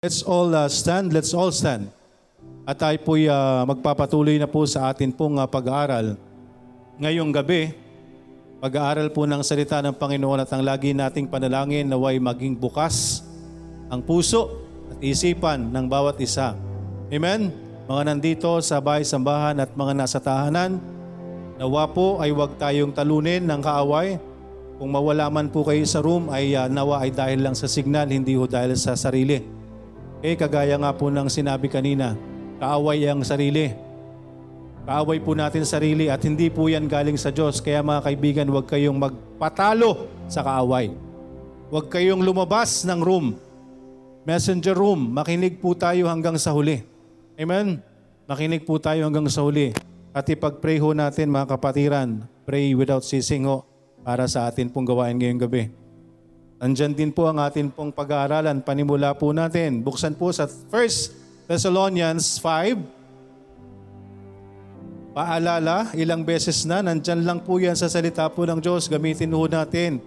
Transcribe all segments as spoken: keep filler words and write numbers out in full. Let's all uh, stand, let's all stand. At tayo po'y uh, magpapatuloy na po sa atin pong uh, pag-aaral. Ngayong gabi, pag-aaral po ng salita ng Panginoon at ang lagi nating panalangin naway maging bukas ang puso at isipan ng bawat isa. Amen? Mga nandito sa bahay-sambahan at mga nasa tahanan, nawa po ay huwag tayong talunin ng kaaway. Kung mawala man po kayo sa room ay uh, nawa ay dahil lang sa signal, hindi ho dahil sa sarili. Eh, kagaya nga po ng sinabi kanina, kaaway ang sarili. Kaaway po natin sarili at hindi po yan galing sa Diyos. Kaya mga kaibigan, huwag kayong magpatalo sa kaaway. Huwag kayong lumabas ng room, messenger room. Makinig po tayo hanggang sa huli. Amen? Makinig po tayo hanggang sa huli. At ipag-pray ho natin mga kapatiran. Pray without ceasing ho para sa atin pong gawain ngayong gabi. Andyan din po ang atin pong pag-aaralan. Panimula po natin. Buksan po sa First Thessalonians five. Paalala, ilang beses na, nandyan lang po yan sa salita po ng Diyos. Gamitin po natin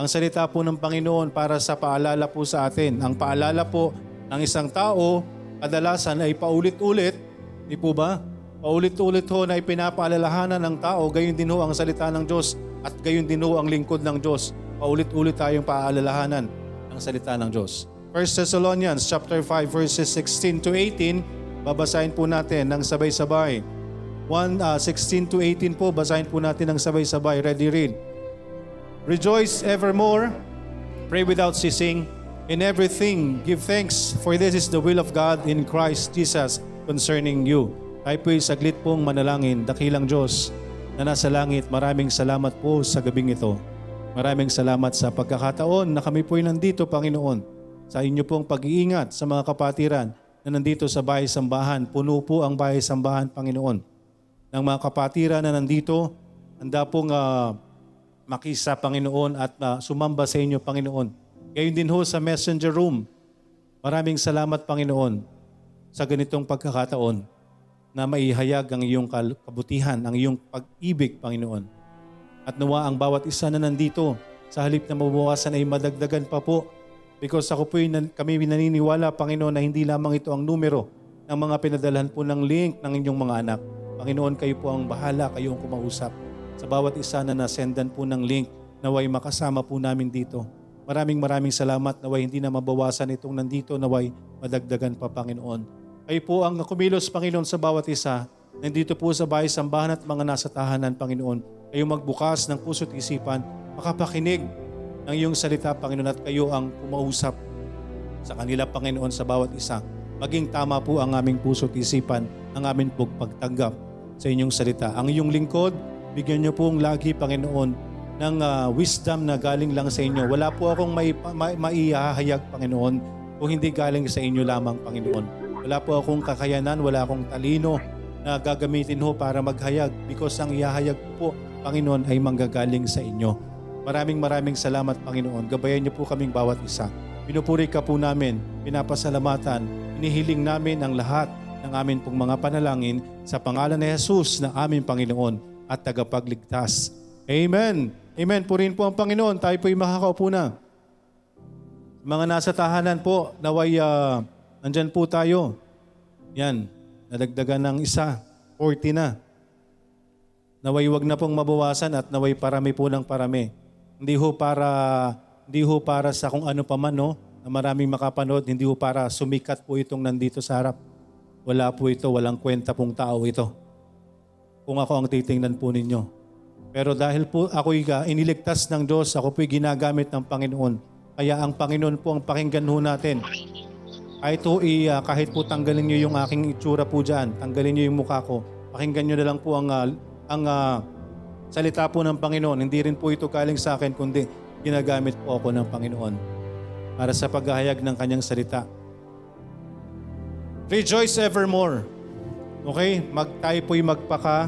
ang salita po ng Panginoon para sa paalala po sa atin. Ang paalala po ng isang tao, kadalasan ay paulit-ulit. Di po ba? Paulit-ulit ho na ipinapaalalahanan ng tao. Gayon din ho ang salita ng Diyos at gayon din ho ang lingkod ng Diyos. Paulit-ulit tayong paalalahanan ng salita ng Diyos. First Thessalonians chapter five verses sixteen to eighteen, babasahin po natin ng sabay-sabay. one sixteen to eighteen po, basahin po natin ng sabay-sabay. Ready, read. Rejoice evermore, pray without ceasing, in everything give thanks, for this is the will of God in Christ Jesus concerning you. Tayo po'y saglit pong manalangin. Dakilang Diyos na nasa langit, maraming salamat po sa gabing ito. Maraming salamat sa pagkakataon na kami po'y nandito, Panginoon. Sa inyo pong pag-iingat sa mga kapatiran na nandito sa bahay-sambahan. Puno po ang bahay-sambahan, Panginoon. Ng mga kapatiran na nandito, handa pong uh, makisa, Panginoon, at uh, sumamba sa inyo, Panginoon. Gayon din ho sa messenger room. Maraming salamat, Panginoon, sa ganitong pagkakataon na maihayag ang iyong kabutihan, ang iyong pag-ibig, Panginoon. At nawa ang bawat isa na nandito sa halip na mabawasan ay madagdagan pa po, because ako po kami naniniwala, Panginoon, na hindi lamang ito ang numero ng mga pinadalhan po ng link ng inyong mga anak. Panginoon, kayo po ang bahala, kayo ang kumausap sa bawat isa na nasendan po ng link naway makasama po namin dito. Maraming maraming salamat naway hindi na mabawasan itong nandito, naway madagdagan pa, Panginoon. Kayo po ang kumilos, Panginoon, sa bawat isa nandito po sa bahay-sambahan at mga nasa tahanan, Panginoon. Kayo magbukas ng puso't isipan, makapakinig ng iyong salita, Panginoon, at kayo ang kumausap sa kanila, Panginoon, sa bawat isa. Maging tama po ang aming puso't isipan, ang aming pagtanggap sa inyong salita. Ang iyong lingkod, bigyan niyo pong lagi, Panginoon, ng uh, wisdom na galing lang sa inyo. Wala po akong mai, mai, maihahayag, Panginoon, kung hindi galing sa inyo lamang, Panginoon. Wala po akong kakayanan, wala akong talino na gagamitin ho para maghayag, because ang ihahayag po, Panginoon, ay manggagaling sa inyo. Maraming maraming salamat, Panginoon. Gabayan niyo po kaming bawat isa. Pinupuri ka po namin, pinapasalamatan, inihiling namin ang lahat ng amin pong mga panalangin sa pangalan ni Jesus na aming Panginoon at tagapagligtas. Amen. Amen. Purihin po ang Panginoon. Tayo po'y makakaupo na. Mga nasa tahanan po, naway, uh, nandyan po tayo. Yan, nadagdagan ng isa, forty na. Naway wag na pong mabawasan at naway parami po ng parami. Hindi ho para, hindi ho para sa kung ano pa man, no, na maraming makapanood. Hindi ho para sumikat po itong nandito sa harap. Wala po ito, walang kwenta pong tao ito. Kung ako ang titingnan po ninyo. Pero dahil po ako'y iniligtas ng Diyos, ako po'y ginagamit ng Panginoon. Kaya ang Panginoon po ang pakinggan ho natin. Kahit po, uh, kahit po tanggalin nyo yung aking itsura po dyan, tanggalin nyo yung mukha ko, pakinggan nyo na lang po ang... Uh, Ang uh, salita po ng Panginoon, hindi rin po ito galing sa akin, kundi ginagamit po ako ng Panginoon para sa paghahayag ng kanyang salita. Rejoice evermore. Okay? Mag, tayo po'y magpaka,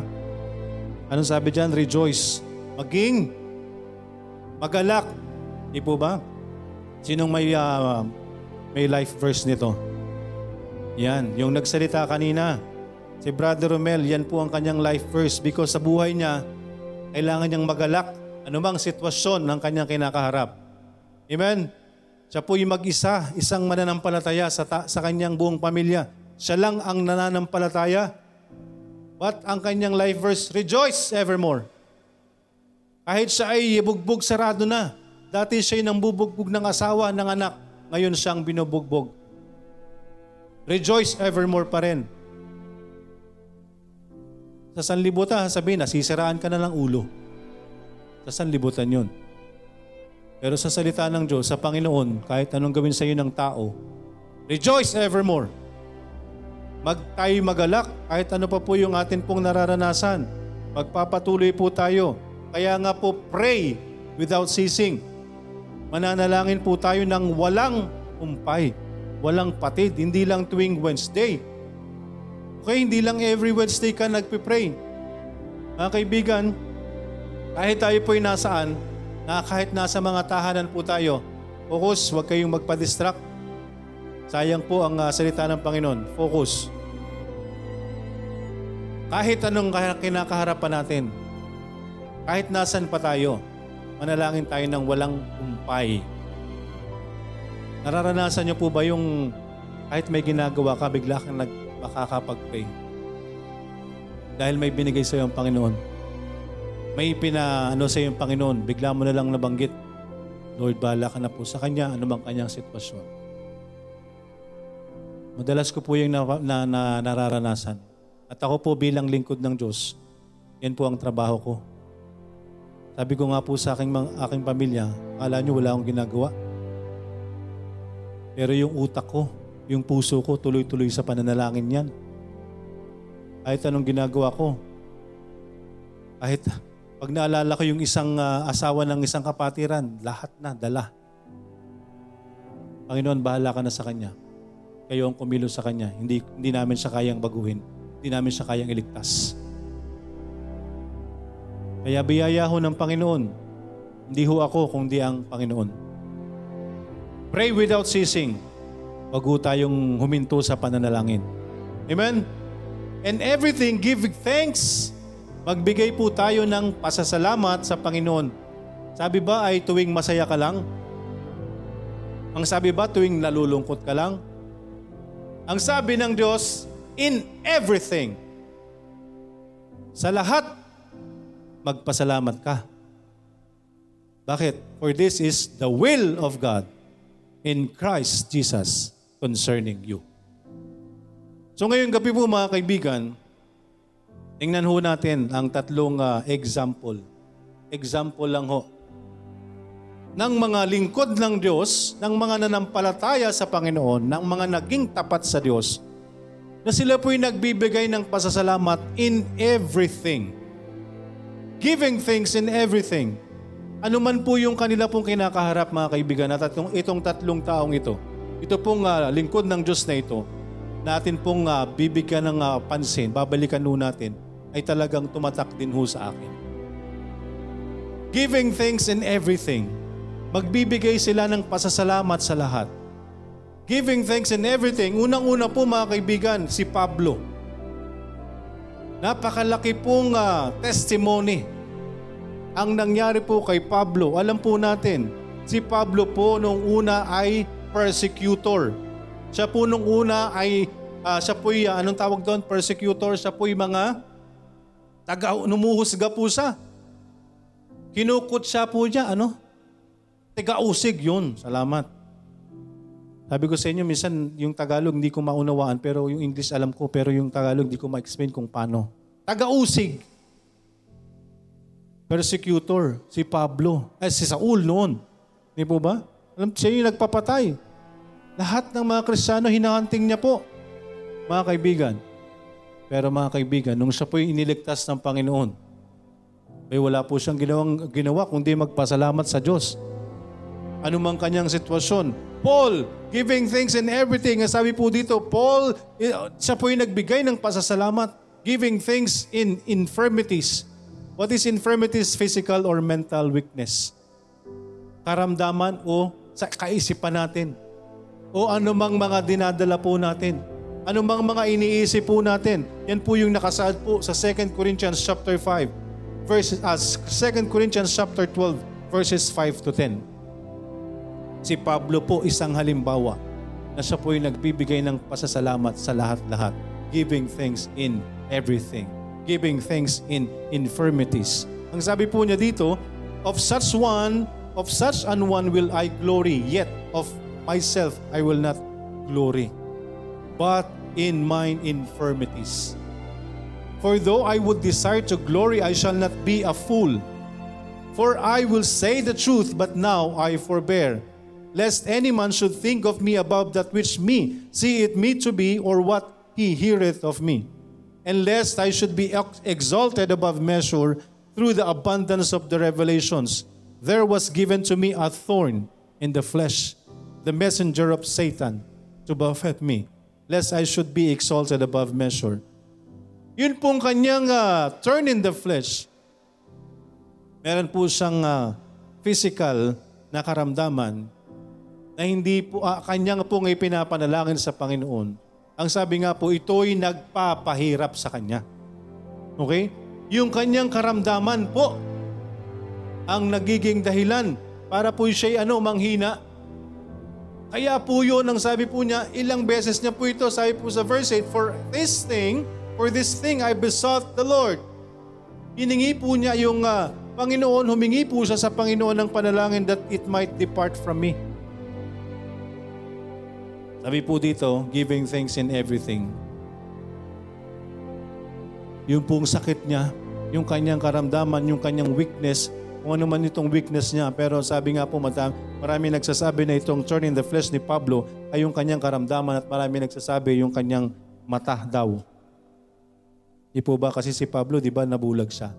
anong sabi dyan? Rejoice. Maging magalak. Di po ba? Sinong may, uh, may life verse nito? Yan. Yung nagsalita kanina. Si Brother Romel, yan po ang kanyang life verse, because sa buhay niya, kailangan niyang magalak anumang sitwasyon ng kanyang kinakaharap. Amen? Siya po'y mag-isa, isang mananampalataya sa, sa kanyang buong pamilya. Siya lang ang nananampalataya. But ang kanyang life verse, rejoice evermore. Kahit siya ay bugbog sarado na, dati siya'y nambubugbog ng asawa, ng anak, ngayon siyang binubugbog. Rejoice evermore pa rin. Sa sanlibutan, sabihin, nasisiraan ka na ng ulo. Sa sanlibutan yun. Pero sa salita ng Diyos, sa Panginoon, kahit anong gawin sa iyo ng tao, rejoice evermore. Mag tayo magalak, kahit ano pa po yung atin pong nararanasan. Magpapatuloy po tayo. Kaya nga po, pray without ceasing. Mananalangin po tayo ng walang umpay. Walang patid, hindi lang tuwing Wednesday. Okay, hindi lang every Wednesday ka nagpipray. Mga kaibigan, kahit tayo po'y nasaan, na kahit nasa mga tahanan po tayo, focus, huwag kayong magpadistract. Sayang po ang uh, salita ng Panginoon. Focus. Kahit anong kinakaharapan natin, kahit nasan pa tayo, manalangin tayo ng walang umpay. Nararanasan niyo po ba yung kahit may ginagawa ka, bigla kang nagmakakapag-pray? Dahil may binigay sa iyo ang Panginoon. May pinaano sa iyo ang Panginoon. Bigla mo na lang nabanggit, Lord, bahala ka na po sa Kanya, ano bang Kanyang sitwasyon. Madalas ko po yung na, na, na, nararanasan. At ako po bilang lingkod ng Diyos, yan po ang trabaho ko. Sabi ko nga po sa aking, aking pamilya, akala niyo wala akong ginagawa. Pero yung utak ko, yung puso ko, tuloy-tuloy sa pananalangin yan. Kahit anong ginagawa ko, kahit pag naalala ko yung isang uh, asawa ng isang kapatiran, lahat na, dala. Panginoon, bahala ka na sa Kanya. Kayo ang kumilo sa Kanya. Hindi, hindi namin siya kayang baguhin. Hindi namin siya kayang iligtas. Kaya biyaya ho ng Panginoon. Hindi ho ako kundi ang Panginoon. Pray without ceasing. Wag ho tayong huminto sa pananalangin. Amen? And everything, give thanks. Magbigay po tayo ng pasasalamat sa Panginoon. Sabi ba ay tuwing masaya ka lang? Ang sabi ba tuwing nalulungkot ka lang? Ang sabi ng Diyos, in everything. Sa lahat, magpasalamat ka. Bakit? For this is the will of God in Christ Jesus concerning you. So ngayong gabi po mga kaibigan, tingnan ho natin ang tatlong uh, example. Example lang ho. Ng mga lingkod ng Diyos, ng mga nanampalataya sa Panginoon, ng mga naging tapat sa Diyos, na sila po'y nagbibigay ng pasasalamat in everything. Giving things in everything. Ano man po yung kanila pong kinakaharap mga kaibigan na tatlong, itong tatlong taong ito, ito pong uh, lingkod ng Diyos na ito, natin pong uh, bibigyan ng uh, pansin, babalikan ho natin, ay talagang tumatak din ho sa akin. Giving things in everything. Magbibigay sila ng pasasalamat sa lahat. Giving thanks in everything. Unang-una po mga kaibigan, si Pablo. Napakalaki pong uh, testimony ang nangyari po kay Pablo. Alam po natin, si Pablo po nung una ay persecutor. Siya po nung una ay, uh, siya po'y, uh, anong tawag doon? Persecutor. Siya po'y mga taga, numuhusga po siya. Kinukot siya po niya, ano? Tigausig yun. Salamat. Sabi ko sa inyo, minsan yung Tagalog hindi ko maunawaan, pero yung English alam ko, pero yung Tagalog hindi ko ma-explain kung paano. Tagausig. Persecutor, si Pablo, eh si Saul noon. Hindi po ba? Alam, siya yung nagpapatay. Lahat ng mga Kristiyano, hinahunting niya po, mga kaibigan. Pero mga kaibigan, nung siya po yung iniligtas ng Panginoon, ay wala po siyang ginawang, ginawa kundi magpasalamat sa Diyos. Ano mang kanyang sitwasyon. Paul, giving things and everything. Sabi po dito, Paul, siya po yung nagbigay ng pasasalamat. Giving things in infirmities. What is infirmities? Physical or mental weakness? Karamdaman o sa kaisipan natin. O anumang mga dinadala po natin. Anumang mga iniisip po natin. Yan po yung nakasaad po sa Second Corinthians chapter five verses as Second Corinthians chapter twelve verses five to ten. Si Pablo po isang halimbawa na siya po ay nagbibigay ng pasasalamat sa lahat-lahat. Giving thanks in everything. Giving thanks in infirmities. Ang sabi po niya dito, of such one, of such an one will I glory, yet of myself I will not glory, but in mine infirmities. For though I would desire to glory, I shall not be a fool. For I will say the truth, but now I forbear, lest any man should think of me above that which me seeth me to be, or what he heareth of me, and lest I should be exalted above measure through the abundance of the revelations. There was given to me a thorn in the flesh, the messenger of Satan, to buffet me, lest I should be exalted above measure. Yun pong kanyang uh, turn in the flesh. Meron po siyang uh, physical na karamdaman na hindi po, uh, kanya nga po ngayon pinapanalangin sa Panginoon. Ang sabi nga po, ito'y nagpapahirap sa kanya. Okay? Yung kanyang karamdaman po ang nagiging dahilan para po siya ano, manghina. Kaya po yun, ang sabi po niya, ilang beses niya po ito, sabi po sa verse eight, For this thing, for this thing I besought the Lord. Hiningi po niya yung... Uh, Panginoon, humingi po siya sa Panginoon ng panalangin that it might depart from me. Sabi po dito, giving thanks in everything. Yung pong sakit niya, yung kanyang karamdaman, yung kanyang weakness, kung ano man itong weakness niya. Pero sabi nga po, marami nagsasabi na itong turn in the flesh ni Pablo ay yung kanyang karamdaman at marami nagsasabi yung kanyang mata daw. Di po ba kasi si Pablo, di ba nabulag siya?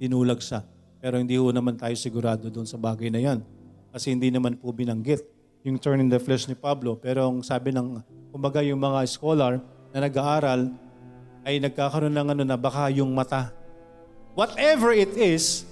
Tinulag siya. Pero hindi ho naman tayo sigurado doon sa bagay na yan. Kasi hindi naman po binanggit yung turn in the flesh ni Pablo. Pero ang sabi ng, kumbaga yung mga scholar na nag-aaral, ay nagkakaroon ng ano na baka yung mata. Whatever it is,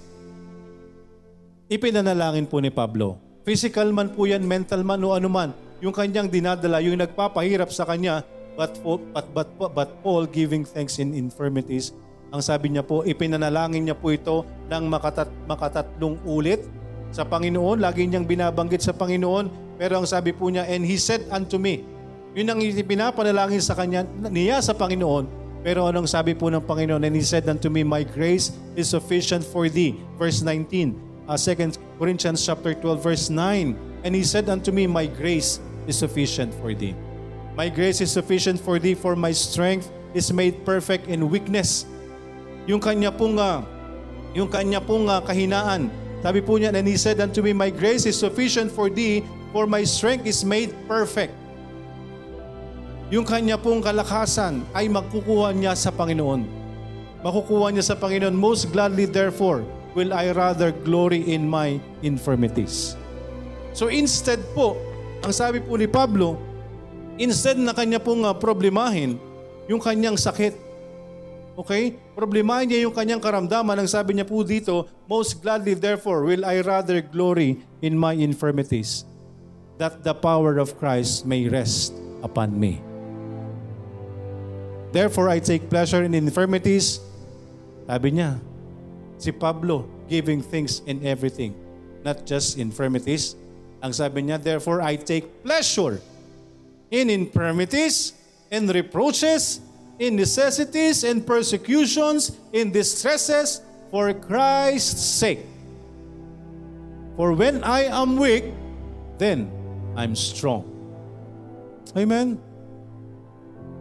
ipinanalangin po ni Pablo. Physical man po yan, mental man o anuman, yung kanyang dinadala, yung nagpapahirap sa kanya, but, but, but, but Paul giving thanks in infirmities. Ang sabi niya po, ipinanalangin niya po ito ng makatat, makatatlong ulit sa Panginoon. Lagi niyang binabanggit sa Panginoon. Pero ang sabi po niya, and he said unto me. Yun ang ipinapanalangin sa kanya, niya sa Panginoon. Pero anong sabi po ng Panginoon? And he said unto me, my grace is sufficient for thee. Verse nineteen, uh, Second Corinthians chapter twelve, verse nine. And he said unto me, my grace is sufficient for thee. My grace is sufficient for thee, for my strength is made perfect in weakness. Yung kanya pong, uh, yung kanya pong uh, kahinaan. Sabi po niya, and he said unto me, my grace is sufficient for thee, for my strength is made perfect. Yung kanya pong kalakasan ay makukuha niya sa Panginoon. Makukuha niya sa Panginoon. Most gladly therefore will I rather glory in my infirmities. So instead po, ang sabi po ni Pablo, instead na kanya pong uh, problemahin, yung kanyang sakit. Okay? Problemahin niya yung kanyang karamdaman. Ang sabi niya po dito, most gladly therefore will I rather glory in my infirmities, that the power of Christ may rest upon me. Therefore I take pleasure in infirmities. Sabi niya, si Pablo, giving thanks in everything, not just infirmities. Ang sabi niya, therefore I take pleasure in infirmities, in reproaches, in necessities, in persecutions, in distresses, for Christ's sake. For when I am weak, then I'm strong. Amen?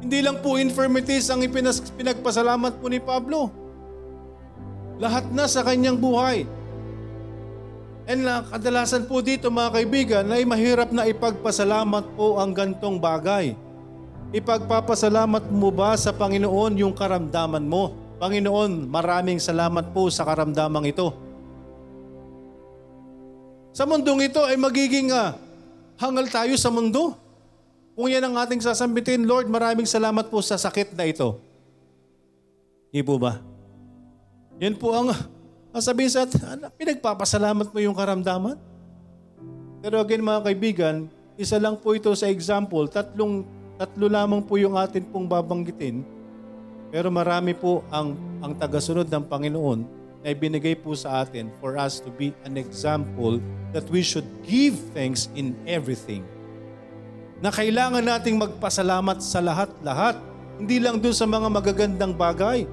Hindi lang po infirmities ang ipinas- pinagpasalamat po ni Pablo. Lahat na sa kanyang buhay. And uh, kadalasan po dito mga kaibigan ay mahirap na ipagpasalamat po ang gantong bagay. Ipagpapasalamat mo ba sa Panginoon yung karamdaman mo? Panginoon, maraming salamat po sa karamdamang ito. Sa mundong ito ay magiging uh, hangal tayo sa mundo. Kung yan ang ating sasambitin, Lord, maraming salamat po sa sakit na ito. Hindi po ba? Yan po ang uh, sabihin sa atin, pinagpapasalamat mo yung karamdaman. Pero again mga kaibigan, isa lang po ito sa example, tatlong Tatlo lamang po yung atin pong babanggitin, pero marami po ang, ang tagasunod ng Panginoon na ibinigay po sa atin for us to be an example that we should give thanks in everything. Na kailangan nating magpasalamat sa lahat-lahat, hindi lang doon sa mga magagandang bagay.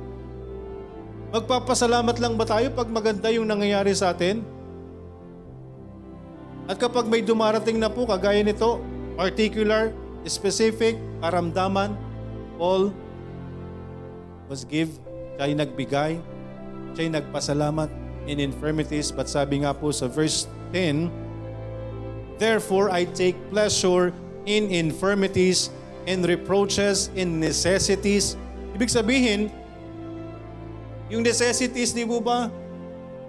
Magpapasalamat lang ba tayo pag maganda yung nangyayari sa atin? At kapag may dumarating na po kagaya nito, particular, specific, karamdaman, all was give, siya'y nagbigay, siya'y nagpasalamat in infirmities. But sabi nga po sa verse ten, therefore I take pleasure in infirmities, in reproaches, in necessities. Ibig sabihin, yung necessities, di mo ba?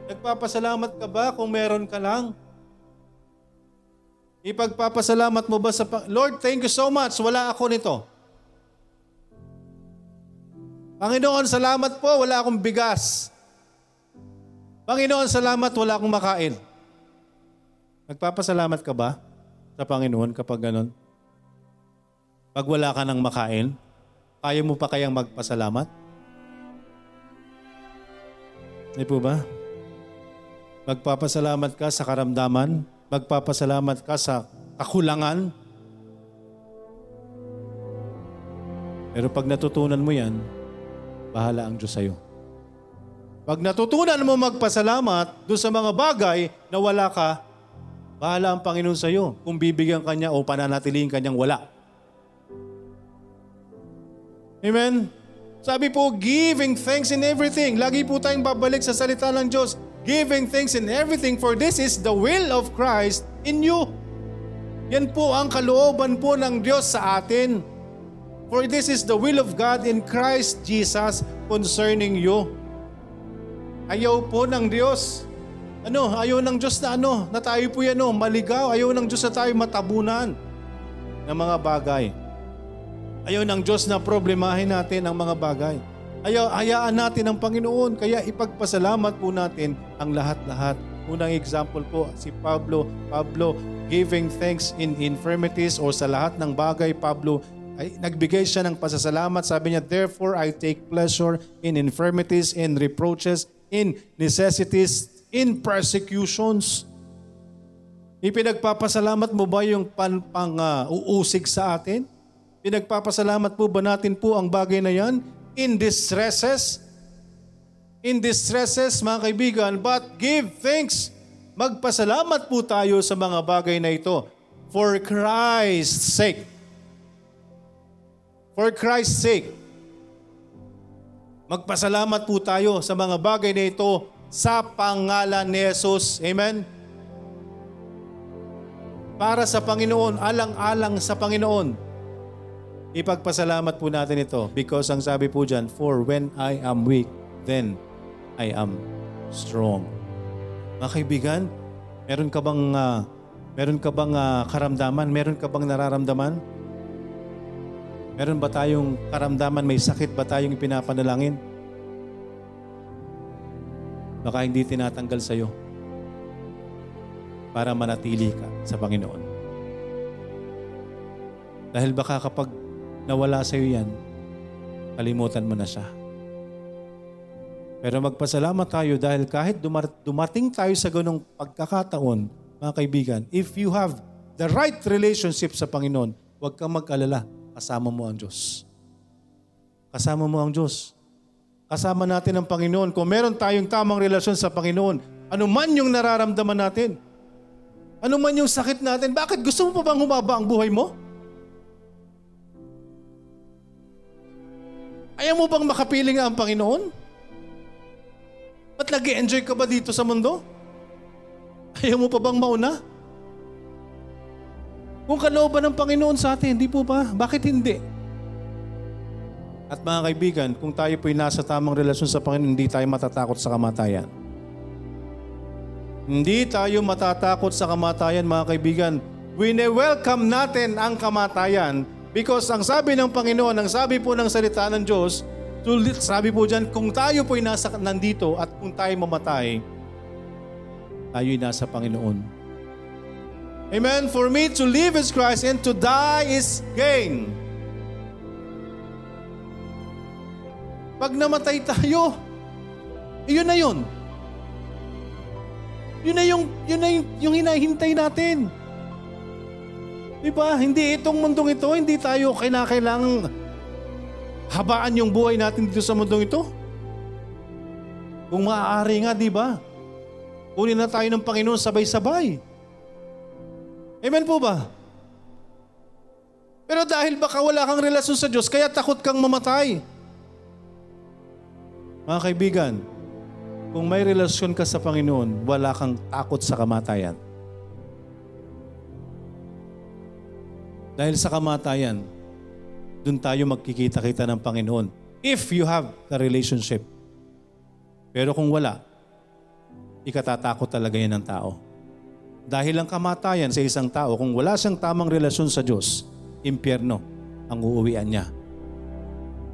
Nagpapasalamat ka ba kung meron ka lang? Ipagpapasalamat mo ba sa Panginoon? Lord, thank you so much. Wala ako nito. Panginoon, salamat po. Wala akong bigas. Panginoon, salamat. Wala akong makain. Nagpapasalamat ka ba sa Panginoon kapag ganun? Pag wala ka ng makain, kaya mo pa kayang magpasalamat? Di po ba? Magpapasalamat ka sa karamdaman, magpapasalamat ka sa kakulangan. Pero pag natutunan mo yan, bahala ang Diyos sa'yo. Pag natutunan mo magpasalamat doon sa mga bagay na wala ka, bahala ang Panginoon sa'yo kung bibigyan ka niya o pananatilihin ka niyang wala. Amen? Sabi po, giving thanks in everything. Lagi po tayong babalik sa salita ng Diyos. Giving thanks in everything, for this is the will of Christ in you. Yan po ang kalooban po ng Diyos sa atin. For this is the will of God in Christ Jesus concerning you. Ayaw po ng Diyos. Ano? Ayaw ng Diyos na ano? Na tayo po yan, no? Maligaw. Ayaw ng Diyos na tayo matabunan ng mga bagay. Ayaw ng Diyos na problemahin natin ang mga bagay. Ayaw, hayaan natin ang Panginoon. Kaya ipagpasalamat po natin ang lahat-lahat. Unang example po, si Pablo. Pablo, giving thanks in infirmities o sa lahat ng bagay, Pablo, ay, nagbigay siya ng pasasalamat. Sabi niya, therefore, I take pleasure in infirmities, in reproaches, in necessities, in persecutions. Ipinagpapasalamat mo ba yung pang-uusig uh, sa atin? Pinagpapasalamat po ba natin po ang bagay na yan? In distresses, in distresses mga kaibigan, but give thanks. Magpasalamat po tayo sa mga bagay na ito. For Christ's sake. For Christ's sake. Magpasalamat po tayo sa mga bagay na ito sa pangalan ni Jesus. Amen? Para sa Panginoon, alang-alang sa Panginoon. Ipagpasalamat po natin ito because ang sabi po dyan, for when I am weak, then I am strong. Mga kaibigan, meron ka bang, uh, meron ka bang uh, karamdaman? Meron ka bang nararamdaman? Meron ba tayong karamdaman? May sakit ba tayong ipinapanalangin? Baka hindi tinatanggal sa'yo para manatili ka sa Panginoon. Dahil baka kapag nawala sa'yo yan, kalimutan mo na siya. Pero magpasalamat tayo dahil kahit dumating tayo sa ganung pagkakataon, mga kaibigan, if you have the right relationship sa Panginoon, huwag kang mag-alala, kasama mo ang Diyos. Kasama mo ang Diyos. Kasama natin ang Panginoon. Kung meron tayong tamang relasyon sa Panginoon, ano man yung nararamdaman natin, ano man yung sakit natin, bakit gusto mo pa bang humaba ang buhay mo? Ayaw mo bang makapiling ang Panginoon? Ba't nag-i-enjoy ka ba dito sa mundo? Ayaw mo pa bang mauna? Kung kalooban ng Panginoon sa atin, hindi po ba? Bakit hindi? At mga kaibigan, kung tayo po'y nasa tamang relasyon sa Panginoon, hindi tayo matatakot sa kamatayan. Hindi tayo matatakot sa kamatayan, mga kaibigan. Wine-welcome natin ang kamatayan. Because ang sabi ng Panginoon, ang sabi po ng salita ng Diyos, sabi po dyan, kung tayo po'y nasa, nandito at kung tayo mamatay, tayo'y nasa Panginoon. Amen? For me to live is Christ and to die is gain. Pag namatay tayo, iyon na yun. Yun na yung, yun na yung, yung hinahintay natin. Diba? Hindi itong mundong ito, hindi tayo kinakailangang habaan yung buhay natin dito sa mundong ito. Kung maaari nga, diba? Kunin na tayo ng Panginoon sabay-sabay. Amen po ba? Pero dahil baka wala kang relasyon sa Diyos, kaya takot kang mamatay. Mga kaibigan, kung may relasyon ka sa Panginoon, wala kang takot sa kamatayan. Dahil sa kamatayan, doon tayo magkikita-kita ng Panginoon. If you have the relationship. Pero kung wala, ikatatakot talaga yan ng tao. Dahil ang kamatayan sa isang tao, kung wala siyang tamang relasyon sa Diyos, impyerno ang uuwian niya.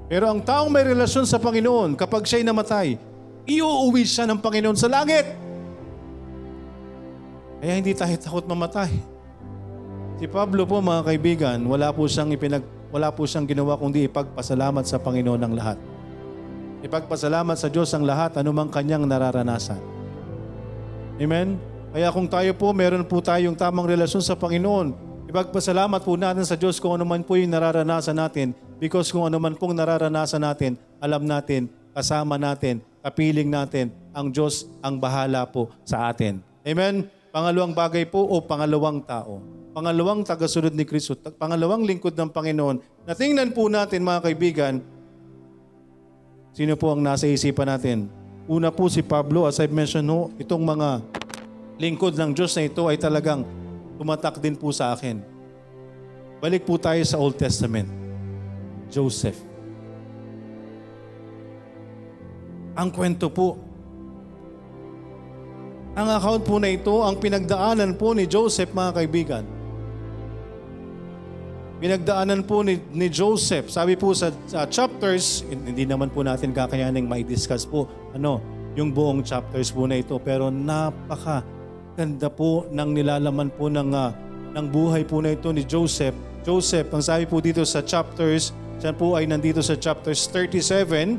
Pero ang taong may relasyon sa Panginoon, kapag siya'y namatay, iuuwi siya ng Panginoon sa langit. Kaya hindi tayo takot mamatay. Si Pablo po, mga kaibigan, wala po siyang ipinag, wala po siyang ginawa kundi ipagpasalamat sa Panginoon ang lahat. Ipagpasalamat sa Diyos ang lahat, anumang kanyang nararanasan. Amen? Kaya kung tayo po, meron po tayong tamang relasyon sa Panginoon, ipagpasalamat po natin sa Diyos kung ano man po yung nararanasan natin, because kung ano man pong nararanasan natin, alam natin, kasama natin, kapiling natin, ang Diyos ang bahala po sa atin. Amen? Pangalawang bagay po o pangalawang tao. Pangalawang tagasunod ni Kristo, pangalawang lingkod ng Panginoon. Natingnan po natin, mga kaibigan, sino po ang nasa isipan natin? Una po si Pablo, as I've mentioned ho, itong mga lingkod ng Diyos na ito ay talagang tumatak din po sa akin. Balik po tayo sa Old Testament. Joseph. Ang kwento po. Ang account po na ito, ang pinagdaanan po ni Joseph, mga kaibigan. Pinagdaanan po ni, ni Joseph. Sabi po sa uh, chapters, hindi naman po natin kakayaning mai-discuss po ano, yung buong chapters po na ito. Pero napaka ganda po ng nilalaman po ng, uh, ng buhay po na ito ni Joseph. Joseph, ang sabi po dito sa chapters, siya po ay nandito sa chapters thirty-seven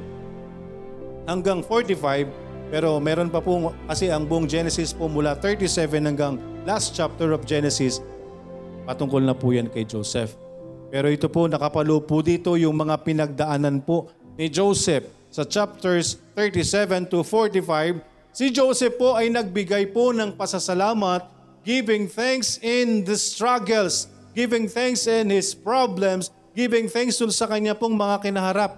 hanggang forty-five, pero meron pa po kasi ang buong Genesis po mula thirty-seven hanggang last chapter of Genesis, patungkol na po yan kay Joseph. Pero ito po, nakapalo po dito yung mga pinagdaanan po ni Joseph sa chapters thirty-seven to forty-five. Si Joseph po ay nagbigay po ng pasasalamat, giving thanks in the struggles, giving thanks in his problems, giving thanks to sa kanya pong mga kinaharap.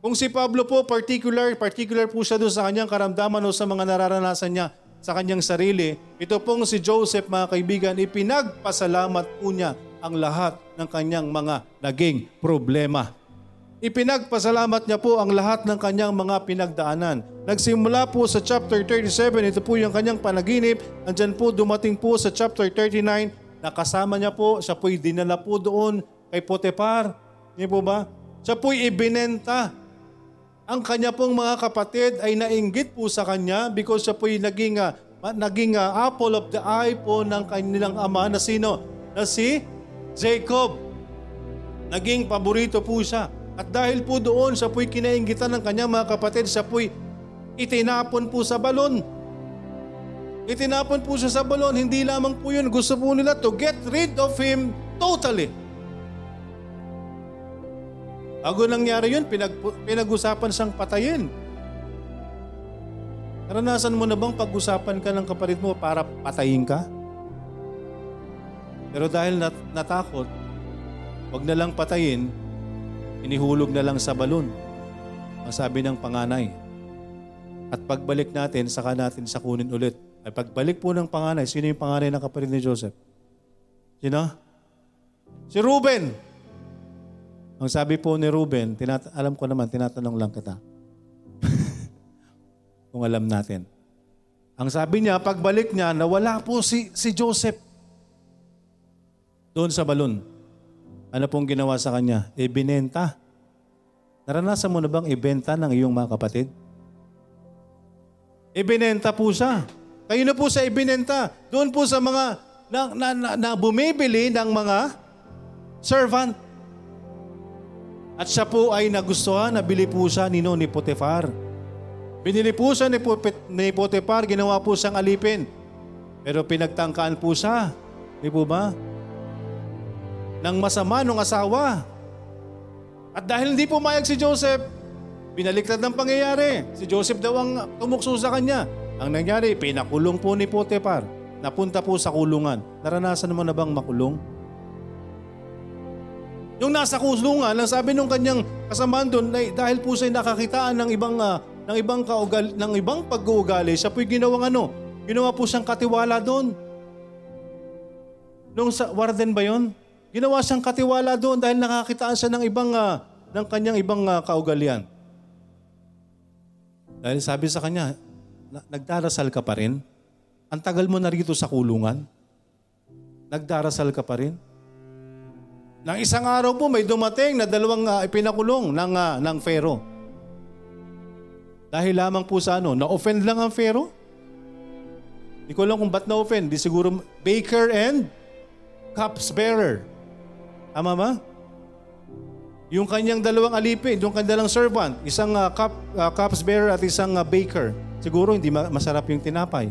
Kung si Pablo po, particular, particular po siya doon sa kanyang karamdaman o sa mga nararanasan niya sa kanyang sarili, ito pong si Joseph, mga kaibigan, ipinagpasalamat po niya ang lahat ng kanyang mga naging problema. Ipinagpasalamat niya po ang lahat ng kanyang mga pinagdaanan. Nagsimula po sa chapter thirty-seven, ito po yung kanyang panaginip. Andyan po, dumating po sa chapter thirty-nine, nakasama niya po, siya po'y dinala po doon kay Potiphar. Hindi po ba? Siya po'y ibinenta. Ang kanya pong mga kapatid ay nainggit po sa kanya because siya po'y naging, uh, naging uh, apple of the eye po ng kanilang ama na sino? Na si Jacob. Naging paborito po siya. At dahil po doon, siya po'y kinainggitan ng kanyang mga kapatid, siya po'y itinapon po sa balon. Itinapon po siya sa balon, hindi lamang po yun. Gusto po nila to get rid of him totally. Bago nangyari yun, pinag, pinag-usapan siyang patayin. Naranasan mo na bang pag-usapan ka ng kapatid mo para patayin ka? Pero dahil nat- natakot, wag na lang patayin, inihulog na lang sa balon, ang sabi ng panganay. At pagbalik natin, saka natin sakunin ulit. At pagbalik po ng panganay, sino yung panganay ng kapatid ni Joseph? Sino? Si Ruben! Ang sabi po ni Ruben, tinata- alam ko naman, tinatanong lang kita. Kung alam natin. Ang sabi niya, pagbalik niya, nawala po si, si Joseph doon sa balon. Ano pong ginawa sa kanya? Ibinenta. Naranasan mo na bang ibenta ng iyong mga kapatid? Ibinenta po siya. Kayo na po sa ibinenta. Doon po sa mga na, na, na, na bumibili ng mga servant. At siya po ay nagustuhan, nabili po siya ni, no, ni Potiphar. Pinilipusan ni Potiphar, ginawa po siyang alipin. Pero pinagtangkaan po siya, di po ba? Nang masama nung asawa. At dahil hindi pumayag si Joseph, binaliktad ng pangyayari. Si Joseph daw ang tumukso sa kanya. Ang nangyari, pinakulong po ni Potiphar. Napunta po sa kulungan. Naranasan mo na bang makulong? Yung nasa kulungan, ang sabi nung kanyang kasamaan doon, dahil po siya'y nakakitaan ng ibang uh, ng ibang kaugal ng ibang pag-uugali, siya po'y ginawang ano? Ginawa po siyang katiwala doon. Nung sa warden ba 'yon? Ginawa siyang katiwala doon dahil nakakitaan siya ng ibang uh, ng kanyang ibang uh, kaugalian. Dahil sabi sa kanya, nagdarasal ka pa rin? Ang tagal mo narito sa kulungan? Nagdarasal ka pa rin? Nang isang araw po may dumating na dalawang uh, ipinakulong ng, uh, ng Pharaoh. Dahil lamang po sa ano, na-offend lang ang Pharaoh? Hindi ko alam kung ba't na-offend. Di siguro baker and cupsbearer. Tama ba? Yung kanyang dalawang alipin, yung kanyang dalawang servant, isang uh, cup, uh, cupsbearer at isang uh, baker. Siguro hindi masarap yung tinapay.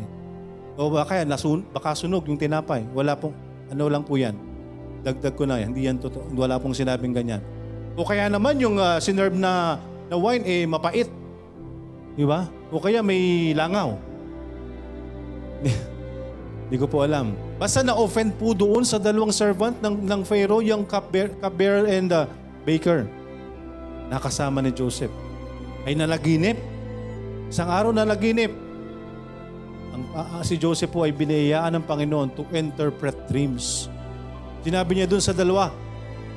O baka, nasun- baka sunog yung tinapay. Wala pong, ano lang po yan. Dagdag ko na, hindi yan totoo. Wala pong sinabing ganyan. O kaya naman yung uh, sinerve na, na wine, eh, mapait. Di ba? O kaya may langaw. Hindi ko po alam. Basta na-offend po doon sa dalawang servant ng, ng Pharaoh, yung cupbearer and uh, baker. Nakasama ni Joseph. Ay nalaginip. Isang araw nalaginip. Ang, uh, si Joseph po ay binayaan ng Panginoon to interpret dreams. Sinabi niya dun sa dalawa,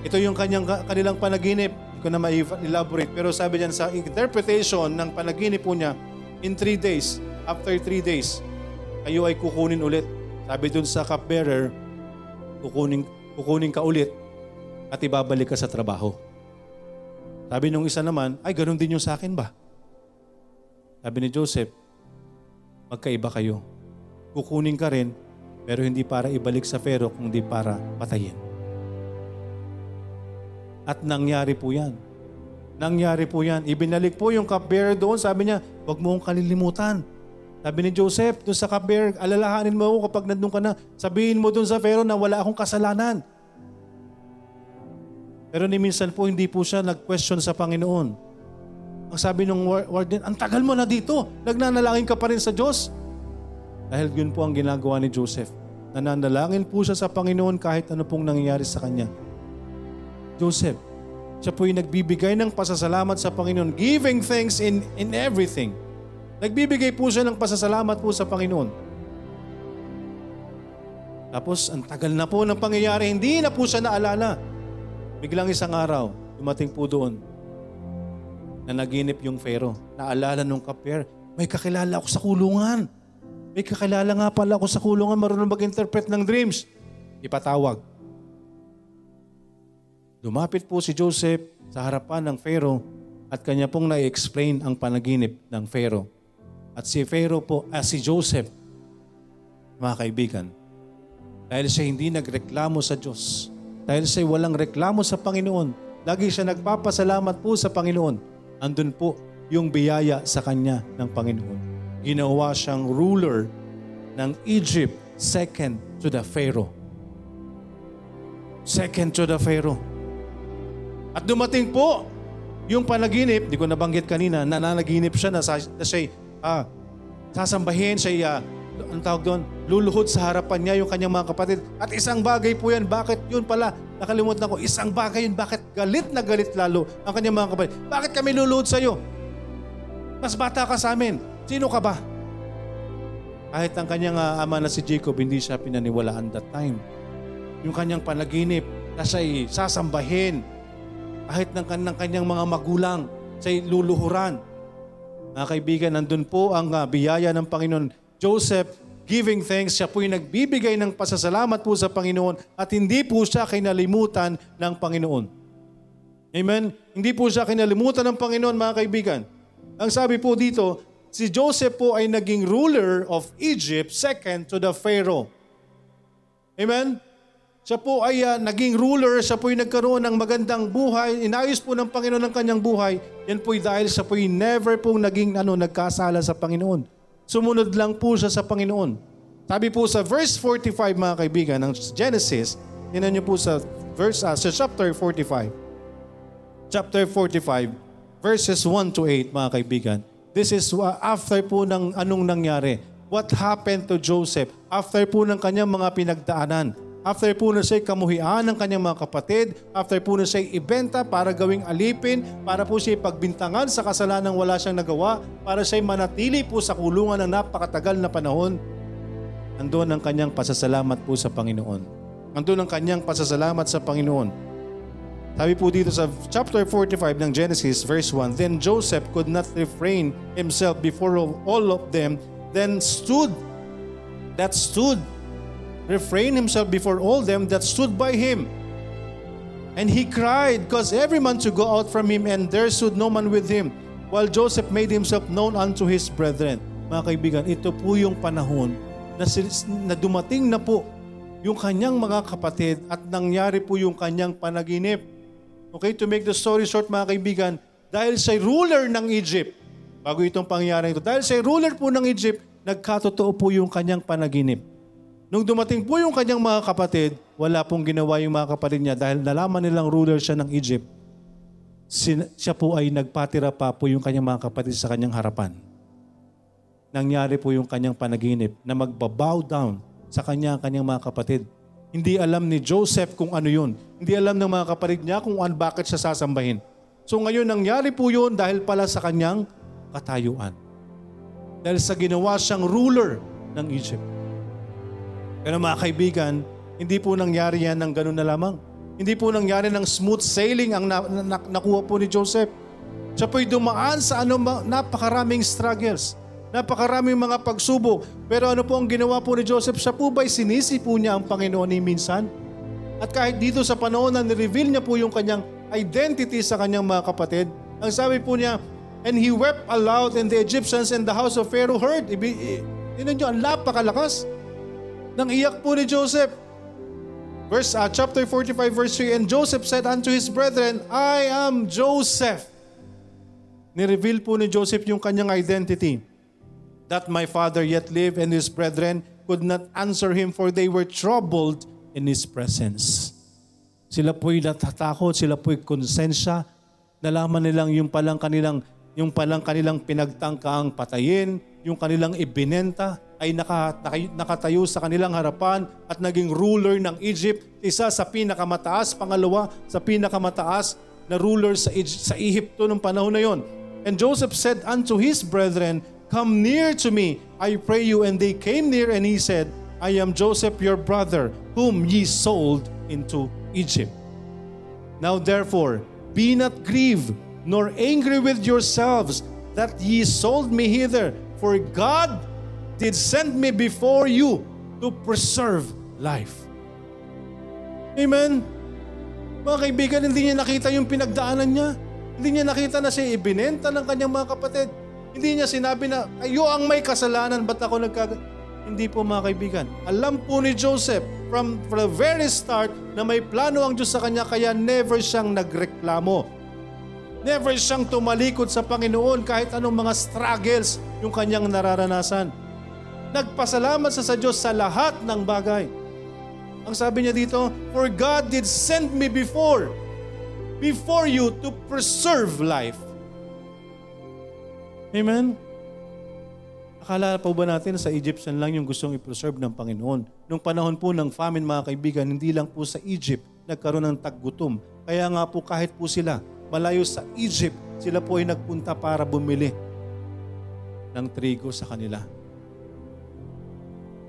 ito yung kanyang, kanilang panaginip. Hindi ko na ma-elaborate. Pero sabi niya sa interpretation ng panaginip po niya, in three days, after three days, kayo ay kukunin ulit. Sabi dun sa cupbearer, kukunin, kukunin ka ulit at ibabalik ka sa trabaho. Sabi nung isa naman, ay ganun din yung sa akin ba? Sabi ni Joseph, magkaiba kayo. Kukunin ka rin, pero hindi para ibalik sa Pharaoh, kundi para patayin. At nangyari po yan. Nangyari po yan. Ibinalik po yung cupbearer doon. Sabi niya, huwag mo akong kalilimutan. Sabi ni Joseph, doon sa cupbearer, alalahanin mo ako kapag nandun ka na. Sabihin mo doon sa Pharaoh na wala akong kasalanan. Pero ni minsan po, hindi po siya nag-question sa Panginoon. Ang sabi ng warden, ang tagal mo na dito. Nagnanalangin ka pa rin sa Diyos. Dahil yun po ang ginagawa ni Joseph. Nananalangin po siya sa Panginoon kahit ano pong nangyayari sa kanya. Joseph, siya po'y nagbibigay ng pasasalamat sa Panginoon, giving thanks in, in everything. Nagbibigay po siya ng pasasalamat po sa Panginoon. Tapos, ang tagal na po ng pangyayari, hindi na po siya naalala. Biglang isang araw, dumating po doon na naginip yung Pharaoh. Naalala nung cupbearer, may kakilala ako sa kulungan. May kakilala nga pala ako sa kulungan, marunong mag-interpret ng dreams. Ipatawag. Lumapit po si Joseph sa harapan ng Pharaoh at kanya pong na-explain ang panaginip ng Pharaoh. At si Pharaoh po, ah, si Joseph, mga kaibigan, dahil siya hindi nagreklamo sa Diyos, dahil siya walang reklamo sa Panginoon, lagi siya nagpapasalamat po sa Panginoon, andun po yung biyaya sa kanya ng Panginoon. Ginawa siyang ruler ng Egypt, second to the Pharaoh. Second to the Pharaoh. At dumating po yung panaginip, di ko nabanggit kanina, nananaginip siya na, na siya, ah, sasambahin siya, ah, ang tawag doon, luluhod sa harapan niya yung kanyang mga kapatid. At isang bagay po yan, bakit yun pala, nakalimutan ko, isang bagay yun, bakit galit na galit lalo ang kanyang mga kapatid. Bakit kami luluhod sa iyo? Mas bata ka sa amin. Sino ka ba? Kahit ang kanyang uh, ama na si Jacob, hindi siya pinaniwalaan that time. Yung kanyang panaginip na siya'y sasambahin. Kahit ng kanyang, kanyang mga magulang, siya'y luluhuran. Mga kaibigan, nandun po ang uh, biyaya ng Panginoon. Joseph, giving thanks, siya po'y nagbibigay ng pasasalamat po sa Panginoon at hindi po siya kinalimutan ng Panginoon. Amen? Hindi po siya kinalimutan ng Panginoon, mga kaibigan. Ang sabi po dito, si Joseph po ay naging ruler of Egypt, second to the Pharaoh. Amen? Siya po ay uh, naging ruler, siya po'y nagkaroon ng magandang buhay, inayos po ng Panginoon ang kanyang buhay. Yan po'y dahil siya po'y never pong naging ano, nagkasala sa Panginoon. Sumunod lang po siya sa Panginoon. Sabi po sa verse forty-five mga kaibigan ng Genesis, tinan niyo po sa, verse, uh, sa chapter forty-five. Chapter forty-five, verses one to eight mga kaibigan. This is uh, after po ng anong nangyari. What happened to Joseph? After po ng kanyang mga pinagdaanan. After po na siya'y kamuhian ng kanyang mga kapatid, after po na siya'y ibenta para gawing alipin, para po siya'y pagbintangan sa kasalanang wala siyang nagawa, para siya'y manatili po sa kulungan ng napakatagal na panahon, andun ang kanyang pasasalamat po sa Panginoon. Andun ang kanyang pasasalamat sa Panginoon. Sabi po dito sa chapter forty-five ng Genesis, verse one, Then Joseph could not refrain himself before all of them, then stood, that stood, refrained himself before all them that stood by him. And he cried, caused every man to go out from him, and there stood no man with him, while Joseph made himself known unto his brethren. Mga kaibigan, ito po yung panahon na, na dumating na po yung kanyang mga kapatid at nangyari po yung kanyang panaginip. Okay, to make the story short mga kaibigan, dahil siya ruler ng Egypt, bago itong pangyayari ito, dahil siya ruler po ng Egypt, nagkatotoo po yung kanyang panaginip. Nung dumating po yung kanyang mga kapatid, wala pong ginawa yung mga kapatid niya dahil nalaman nilang ruler siya ng Egypt. Siya po ay nagpatira pa po yung kanyang mga kapatid sa kanyang harapan. Nangyari po yung kanyang panaginip na magbabow down sa kanya kanyang mga kapatid. Hindi alam ni Joseph kung ano yun. Hindi alam ng mga kapatid niya kung an, bakit siya sasambahin. So ngayon nangyari po yun dahil pala sa kanyang katayuan. Dahil sa ginawa siyang ruler ng Egypt. Pero mga kaibigan, hindi po nangyari yan ng ganun na lamang. Hindi po nangyari ng smooth sailing ang na, na, na, nakuha po ni Joseph. Siya po'y dumaan sa ano, napakaraming struggles, napakaraming mga pagsubok. Pero ano po ang ginawa po ni Joseph? Siya po ba'y sinisi po niya ang Panginoon ni minsan? At kahit dito sa panahon na nireveal niya po yung kanyang identity sa kanyang mga kapatid, ang sabi po niya, And he wept aloud, and the Egyptians and the house of Pharaoh heard. Tinan niyo, ang napakalakas nang iyak po ni Joseph. Verse, uh, chapter forty-five, verse three, And Joseph said unto his brethren, I am Joseph. Nireveal po ni Joseph yung kanyang identity. That my father yet lived, and his brethren could not answer him, for they were troubled in his presence. Sila po'y natatakot, sila po'y konsensya. Nalaman nilang yung palang kanilang, yung palang kanilang pinagtangkaang patayin, yung kanilang ibinenta, ay nakatayo sa kanilang harapan at naging ruler ng Egypt, isa sa pinakamataas, pangalawa sa pinakamataas na ruler sa, Egypt, sa Egypto ng panahon na yon. And Joseph said unto his brethren, Come near to me, I pray you. And they came near, and he said, I am Joseph your brother, whom ye sold into Egypt. Now therefore, be not grieved, nor angry with yourselves, that ye sold me hither, for God did send me before you to preserve life. Amen? Mga kaibigan, hindi niya nakita yung pinagdaanan niya. Hindi niya nakita na siya ibinenta ng kanyang mga kapatid. Hindi niya sinabi na, kayo ang may kasalanan, ba't ako nagkag... Hindi po mga kaibigan. Alam po ni Joseph from, from the very start na may plano ang Diyos sa kanya, kaya never siyang nagreklamo. Never siyang tumalikod sa Panginoon kahit anong mga struggles yung kanyang nararanasan. Nagpasalamat sa sa Diyos sa lahat ng bagay. Ang sabi niya dito, For God did send me before, before you to preserve life. Amen? Akala pa ba natin sa Egyptian lang yung gustong i-preserve ng Panginoon? Nung panahon po ng famine mga kaibigan, hindi lang po sa Egypt nagkaroon ng taggutom. Kaya nga po kahit po sila malayo sa Egypt, sila po ay nagpunta para bumili ng trigo sa kanila.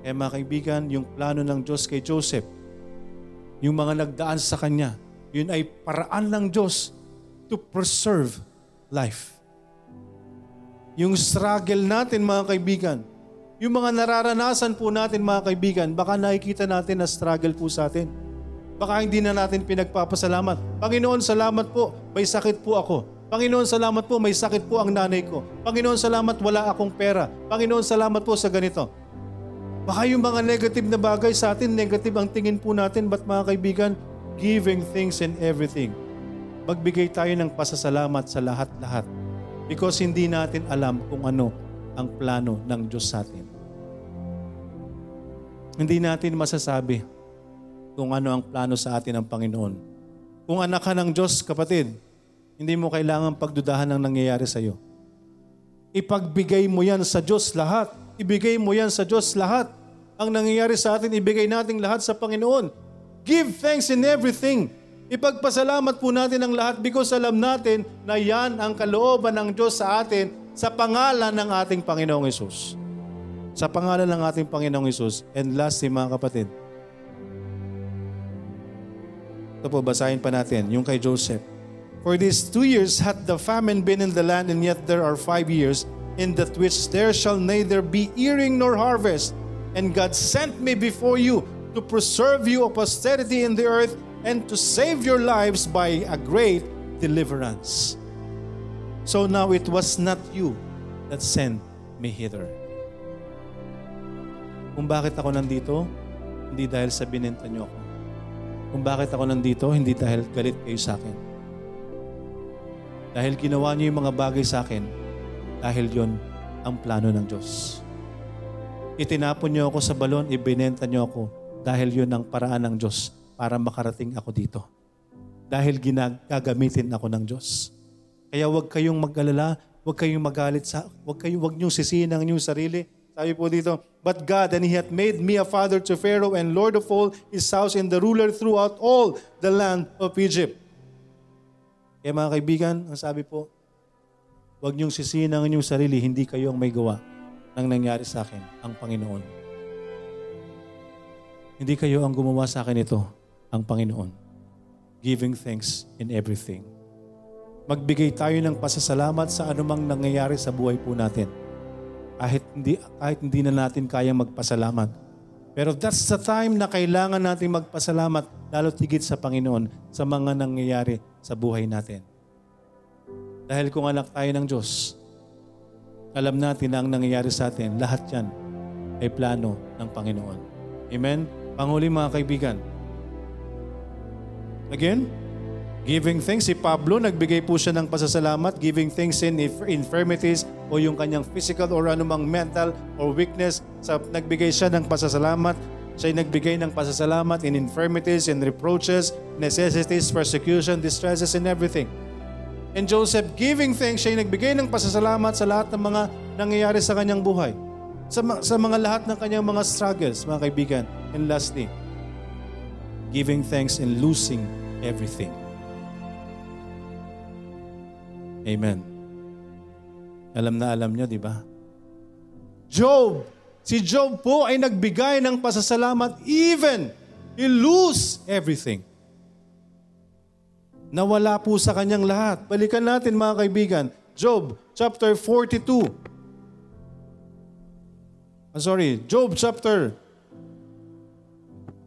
Eh mga kaibigan, yung plano ng Diyos kay Joseph, yung mga nagdaan sa kanya, yun ay paraan ng Diyos to preserve life. Yung struggle natin mga kaibigan, yung mga nararanasan po natin mga kaibigan, baka nakikita natin na struggle po sa atin. Baka hindi na natin pinagpapasalamat. Panginoon, salamat po, may sakit po ako. Panginoon, salamat po, may sakit po ang nanay ko. Panginoon, salamat, wala akong pera. Panginoon, salamat po sa ganito. Baka yung mga negative na bagay sa atin, negative ang tingin po natin. But mga kaibigan, giving things and everything. Magbigay tayo ng pasasalamat sa lahat-lahat. Because hindi natin alam kung ano ang plano ng Diyos sa atin. Hindi natin masasabi kung ano ang plano sa atin ng Panginoon. Kung anak ka ng Diyos, kapatid, hindi mo kailangan pagdudahan ng nangyayari sa iyo. Ipagbigay mo yan sa Diyos lahat. Ibigay mo yan sa Diyos lahat. Ang nangyayari sa atin, ibigay natin lahat sa Panginoon. Give thanks in everything. Ipagpasalamat po natin ang lahat because alam natin na yan ang kalooban ng Diyos sa atin sa pangalan ng ating Panginoong Hesus. Sa pangalan ng ating Panginoong Hesus. And lastly, mga kapatid. Ito po, basahin pa natin, yung kay Joseph. For these two years hath the famine been in the land, and yet there are five years, in that which there shall neither be earing nor harvest. And God sent me before you to preserve you of posterity in the earth, and to save your lives by a great deliverance. So now it was not you that sent me hither. Kung bakit ako nandito, hindi dahil sa binenta niyo ako. Kung bakit ako nandito, hindi dahil galit kayo sa akin. Dahil ginawa niyo yung mga bagay sa akin, dahil yon ang plano ng Diyos. Itinapon niyo ako sa balon, ibinenta niyo ako, dahil yon ang paraan ng Diyos para makarating ako dito. Dahil ginagamitin ako ng Diyos. Kaya huwag kayong mag-alala, huwag kayong magalit sa, huwag kayong, huwag niyong sisihin ang inyong sarili. Sabi po dito, but God, and He hath made me a father to Pharaoh and Lord of all his house and the ruler throughout all the land of Egypt. Kaya mga kaibigan, ang sabi po, huwag niyong sisihin ang inyong sarili, hindi kayo ang may gawa ng nangyari sa akin, ang Panginoon. Hindi kayo ang gumawa sa akin ito, ang Panginoon. Giving thanks in everything. Magbigay tayo ng pasasalamat sa anumang nangyayari sa buhay po natin. Kahit hindi, kahit hindi na natin kayang magpasalamat. Pero that's the time na kailangan natin magpasalamat, lalo't higit sa Panginoon, sa mga nangyayari sa buhay natin. Dahil kung anak tayo ng Diyos, alam natin na ang nangyayari sa atin, lahat yan ay plano ng Panginoon. Amen? Panghuli mga kaibigan. Again, giving thanks, si Pablo, nagbigay po siya ng pasasalamat, giving thanks in infirmities o yung kanyang physical or anumang mental or weakness. Sa, nagbigay siya ng pasasalamat. Siya'y nagbigay ng pasasalamat in infirmities, in reproaches, necessities, persecution, distresses, and everything. And Joseph, giving thanks, siya'y nagbigay ng pasasalamat sa lahat ng mga nangyayari sa kanyang buhay. Sa, sa mga lahat ng kanyang mga struggles, mga kaibigan. And lastly, giving thanks in losing everything. Amen. Alam na alam nyo, di ba? Job. Si Job po ay nagbigay ng pasasalamat even he lose everything. Nawala po sa kanyang lahat. Balikan natin mga kaibigan. Job chapter forty-two. I'm sorry. Job chapter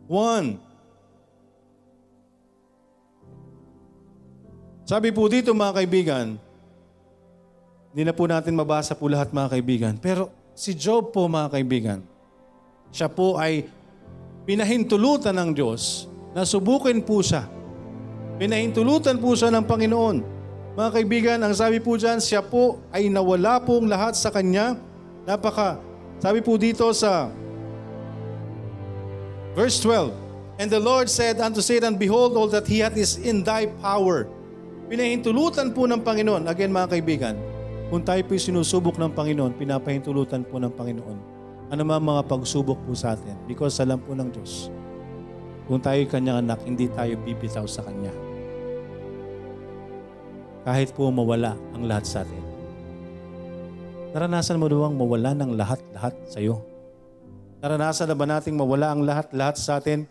one. Sabi po dito mga kaibigan, hindi na po natin mabasa po lahat mga kaibigan. Pero si Job po mga kaibigan, siya po ay pinahintulutan ng Diyos na subukin po siya. Pinahintulutan po siya ng Panginoon. Mga kaibigan, ang sabi po dyan, siya po ay nawala pong lahat sa kanya. Napaka, sabi po dito sa verse twelve, and the Lord said unto Satan, behold, all that he hath is in thy power. Pinahintulutan po ng Panginoon. Again mga kaibigan, kung tayo po'y sinusubok ng Panginoon, pinapahintulutan po ng Panginoon. Ano man mga pagsubok po sa atin? Because alam po ng Diyos, kung tayo'y kanyang anak, hindi tayo bibitaw sa kanya. Kahit po mawala ang lahat sa atin. Naranasan mo daw ang mawala ng lahat-lahat sa iyo? Naranasan na ba nating mawala ang lahat-lahat sa atin?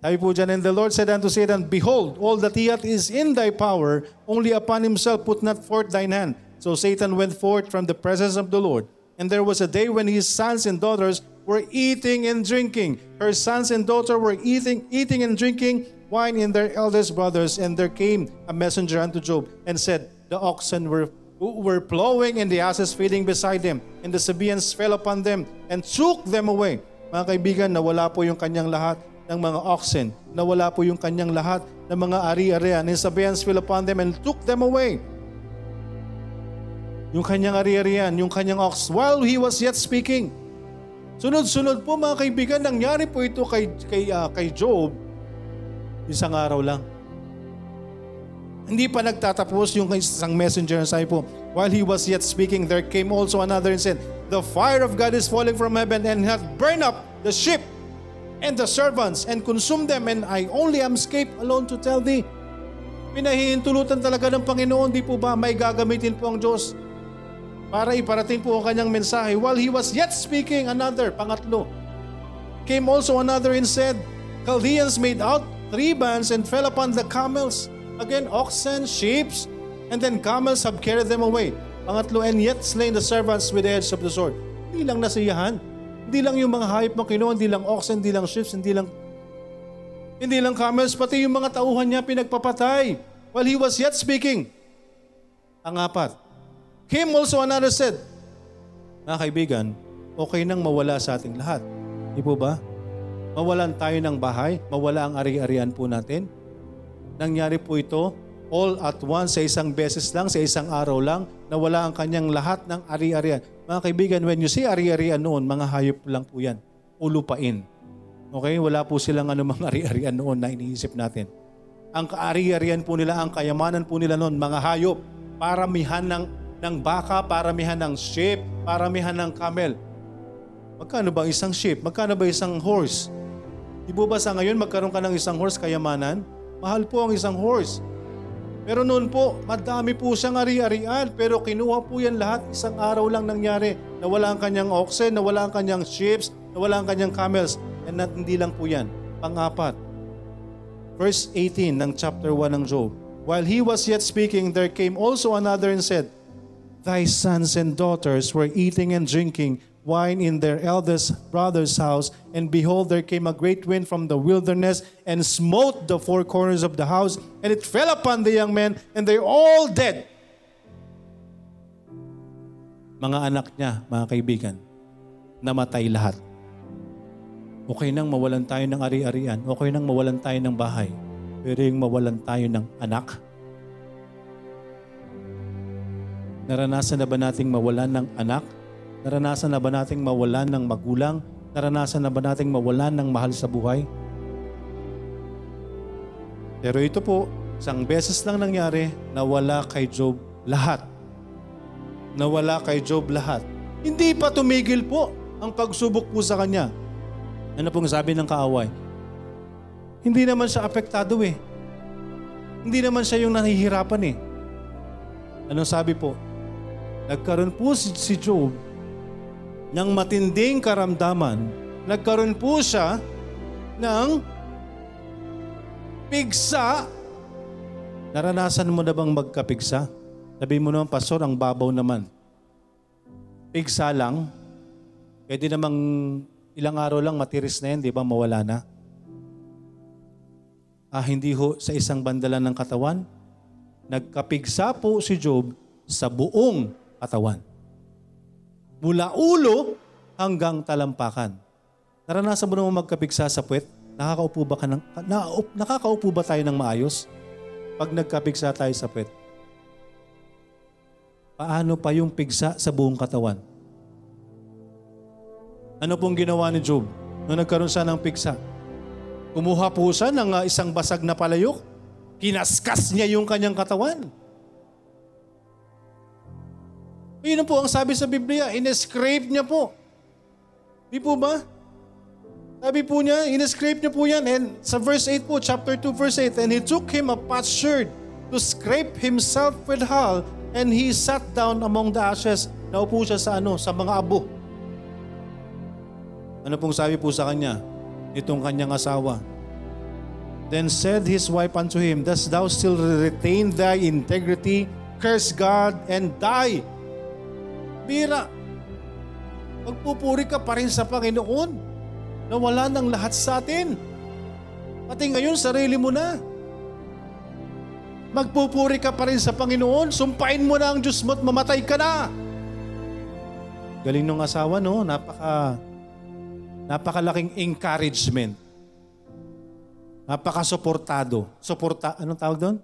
Sabi po dyan, and the Lord said unto Satan, behold, all that he hath is in thy power, only upon himself put not forth thine hand. So Satan went forth from the presence of the Lord. And there was a day when his sons and daughters were eating and drinking. Her sons and daughter were eating eating and drinking wine in their eldest brothers. And there came a messenger unto Job and said, the oxen were, were plowing and the asses feeding beside them. And the Sabaeans fell upon them and took them away. Mga kaibigan, nawala po yung kanyang lahat ng mga oxen. Nawala po yung kanyang lahat ng mga ari-arian. His Sabaeans fell upon them and took them away. Yung kanyang ari-arian, yung kanyang ox, while he was yet speaking. Sunod-sunod po mga kaibigan, nangyari po ito kay, kay, uh, kay Job, isang araw lang. Hindi pa nagtatapos yung isang messenger, sabi po, while he was yet speaking, there came also another and said, the fire of God is falling from heaven and hath burned up the sheep and the servants and consumed them, and I only am escaped alone to tell thee. Pinahihintulutan talaga ng Panginoon, di po ba may gagamitin po ang Diyos para iparating po ang kanyang mensahe. While he was yet speaking, another, pangatlo, came also another and said, Chaldeans made out three bands and fell upon the camels. Again, oxen, sheep, and then camels have carried them away. Pangatlo, and yet slain the servants with the edge of the sword. Hindi lang nasiyahan. Hindi lang yung mga hayop na kinuha, hindi lang oxen, hindi lang sheep, hindi lang Hindi lang camels, pati yung mga tauhan niya pinagpapatay. While he was yet speaking, ang apat, came also another said, mga kaibigan, okay nang mawala sa ating lahat. Di po ba? Mawalan tayo ng bahay, mawala ang ari-arian po natin. Nangyari po ito, all at once, sa isang beses lang, sa isang araw lang, nawala ang kanyang lahat ng ari-arian. Mga kaibigan, when you see ari-arian noon, mga hayop lang po yan, ulupain. Okay, wala po silang anumang ari-arian noon na iniisip natin. Ang ari-arian po nila, ang kayamanan po nila noon, mga hayop, paramihan ng, ng baka, paramihan ng sheep, paramihan ng camel. Magkano ba isang sheep? Magkano ba isang horse? Di ba sa ngayon magkaroon ka ng isang horse kayamanan? Mahal po ang isang horse. Pero noon po, madami po siyang ari-arian, pero kinuha po yan lahat, isang araw lang nangyari. Nawala ang kanyang oxen, nawala ang kanyang sheep, nawala ang kanyang camels. And not, hindi lang po yan. Pang-apat. Verse eighteen ng chapter one ng Job. While he was yet speaking, there came also another and said, thy sons and daughters were eating and drinking wine in their eldest brother's house, and behold, there came a great wind from the wilderness and smote the four corners of the house, and it fell upon the young men, and they are all dead. Mga anak niya, mga kaibigan, namatay lahat. Okay nang mawalan tayo ng ari-arian. Okay nang mawalan tayo ng bahay. Pero yung mawalan tayo ng anak. Naranasan na ba nating mawalan ng anak? Naranasan na ba nating mawalan ng magulang? Naranasan na ba nating mawalan ng mahal sa buhay? Pero ito po, isang beses lang nangyari, nawala kay Job lahat. Nawala kay Job lahat. Hindi pa tumigil po ang pagsubok po sa kanya. Ano pong sabi ng kaaway? Hindi naman siya apektado eh. Hindi naman siya yung nahihirapan eh. Anong sabi po? Nagkaroon po si Job ng matinding karamdaman. Nagkaroon po siya ng pigsa. Naranasan mo na bang magkapigsa? Sabi mo naman, Pastor, ang babaw naman. Pigsa lang. Pwede namang ilang araw lang, matiris na yan, di ba? Mawala na. Ah, hindi ho sa isang bandalan ng katawan. Nagkapigsa po si Job sa buong katawan. Mula ulo hanggang talampakan. Naranasan mo naman magkapigsa sa puwet? Nakakaupo ba, ka ng, na, nakakaupo ba tayo ng maayos? Pag nagkapigsa tayo sa puwet, paano pa yung pigsa sa buong katawan? Ano pong ginawa ni Job nung nagkaroon siya ng piksa? Kumuha po siya ng uh, isang basag na palayok. Kinaskas niya yung kanyang katawan. Yun po ang sabi sa Biblia, in-scrape niya po. Di po ba? Sabi po niya, in-scrape niya po yan. And sa verse eight po, chapter two verse eight, and he took him a potsherd to scrape himself with hull, and he sat down among the ashes. Naupo siya sa ano, sa mga abo. Ano pong sabi po sa kanya? Itong kanyang asawa. Then said his wife unto him, dost thou still retain thy integrity? Curse God and die. Bira. Magpupuri ka pa rin sa Panginoon na wala ng lahat sa atin. Pati ngayon, sarili mo na. Magpupuri ka pa rin sa Panginoon. Sumpain mo na ang Diyos mo at mamatay ka na. Galing nung asawa, no? Napaka Napakalaking encouragement. Napaka-suportado. Suporta, anong tawag doon?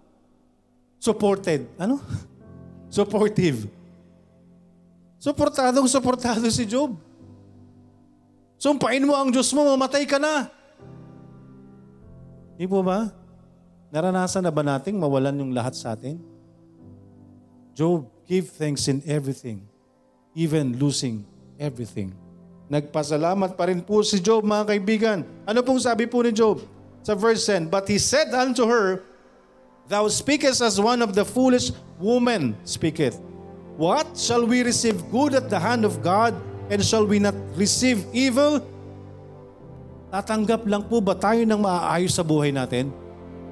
Supported. Ano? Supportive. Suportadong suportado si Job. Sumpain mo ang Diyos mo, mamatay ka na. Hindi po ba? Naranasan na ba nating mawalan yung lahat sa atin? Job, give thanks in everything, even losing everything. Nagpasalamat pa rin po si Job, mga kaibigan. Ano pong sabi po ni Job? Sa verse ten, but he said unto her, thou speakest as one of the foolish women speaketh. What shall we receive good at the hand of God, and shall we not receive evil? Tatanggap lang po ba tayo ng maaayos sa buhay natin?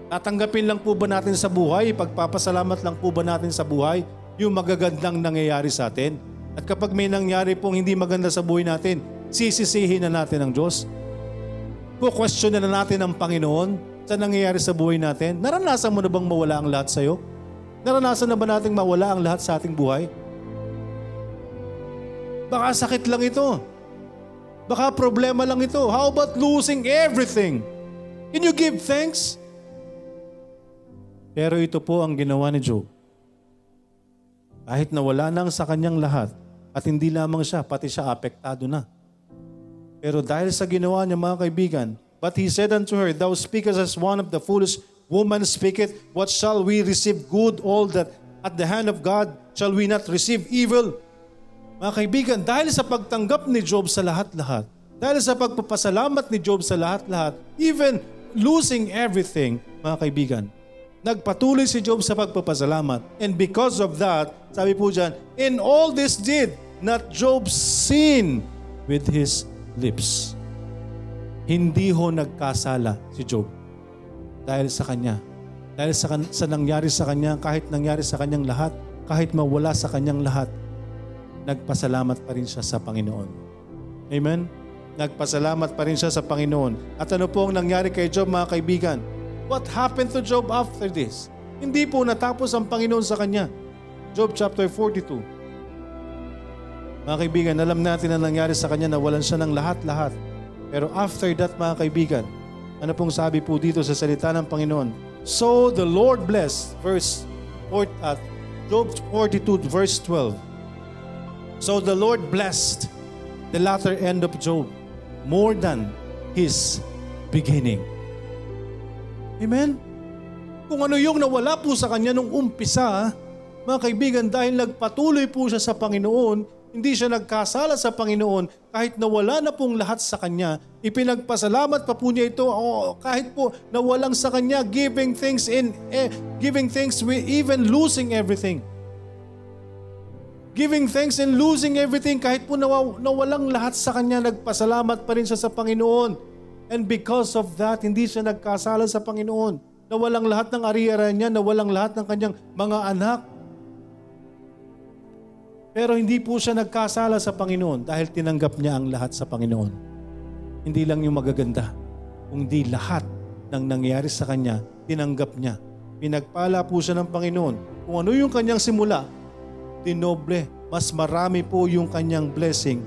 Tatanggapin lang po ba natin sa buhay? Pagpapasalamat lang po ba natin sa buhay yung magagandang nangyayari sa atin? At kapag may nangyari pong hindi maganda sa buhay natin, sisisihin na natin ang Diyos? Kukwestiyon na natin ang Panginoon sa nangyayari sa buhay natin? Naranasan mo na bang mawala ang lahat sa'yo? Naranasan na ba nating mawala ang lahat sa ating buhay? Baka sakit lang ito. Baka problema lang ito. How about losing everything? Can you give thanks? Pero ito po ang ginawa ni Job. Kahit nawala nang sa kanyang lahat, at hindi lamang siya, pati siya apektado na. Pero dahil sa ginawa niya, mga kaibigan, but he said unto her, thou speakest as one of the foolish woman speaketh, what shall we receive good all that at the hand of God, shall we not receive evil? Mga kaibigan, dahil sa pagtanggap ni Job sa lahat-lahat, dahil sa pagpapasalamat ni Job sa lahat-lahat, even losing everything, mga kaibigan, nagpatuloy si Job sa pagpapasalamat. And because of that, sabi po dyan, in all this did not Job sin with his lips. Hindi ho nagkasala si Job dahil sa kanya. Dahil sa, sa nangyari sa kanya, kahit nangyari sa kanyang lahat, kahit mawala sa kanyang lahat, nagpasalamat pa rin siya sa Panginoon. Amen? Nagpasalamat pa rin siya sa Panginoon. At ano po ang nangyari kay Job, mga kaibigan? What happened to Job after this? Hindi po natapos ang Panginoon sa kanya. Job chapter forty-two. Mga kaibigan, alam natin ang nangyari sa kanya, nawalan siya ng lahat-lahat. Pero after that, mga kaibigan, ano pong sabi po dito sa salita ng Panginoon? So the Lord blessed, verse at Job forty-two verse twelve. So the Lord blessed the latter end of Job more than his beginning. Amen? Kung ano yung nawala po sa kanya nung umpisa, mga kaibigan, dahil nagpatuloy po siya sa Panginoon, hindi siya nagkasala sa Panginoon, kahit nawala na pong lahat sa kanya, ipinagpasalamat pa po niya ito, oh, kahit po nawalang sa kanya, giving things in, eh, giving things with even losing everything. Giving thanks and losing everything, kahit po naw- nawalang lahat sa kanya, nagpasalamat pa rin siya sa Panginoon. And because of that, hindi siya nagkasala sa Panginoon. Nawalang lahat ng ari-arian niya, nawalang lahat ng kanyang mga anak, pero hindi po siya nagkasala sa Panginoon dahil tinanggap niya ang lahat sa Panginoon. Hindi lang yung magaganda, kundi lahat ng nangyari sa kanya, tinanggap niya. Pinagpala po siya ng Panginoon. Kung ano yung kanyang simula, dinoble, mas marami po yung kanyang blessing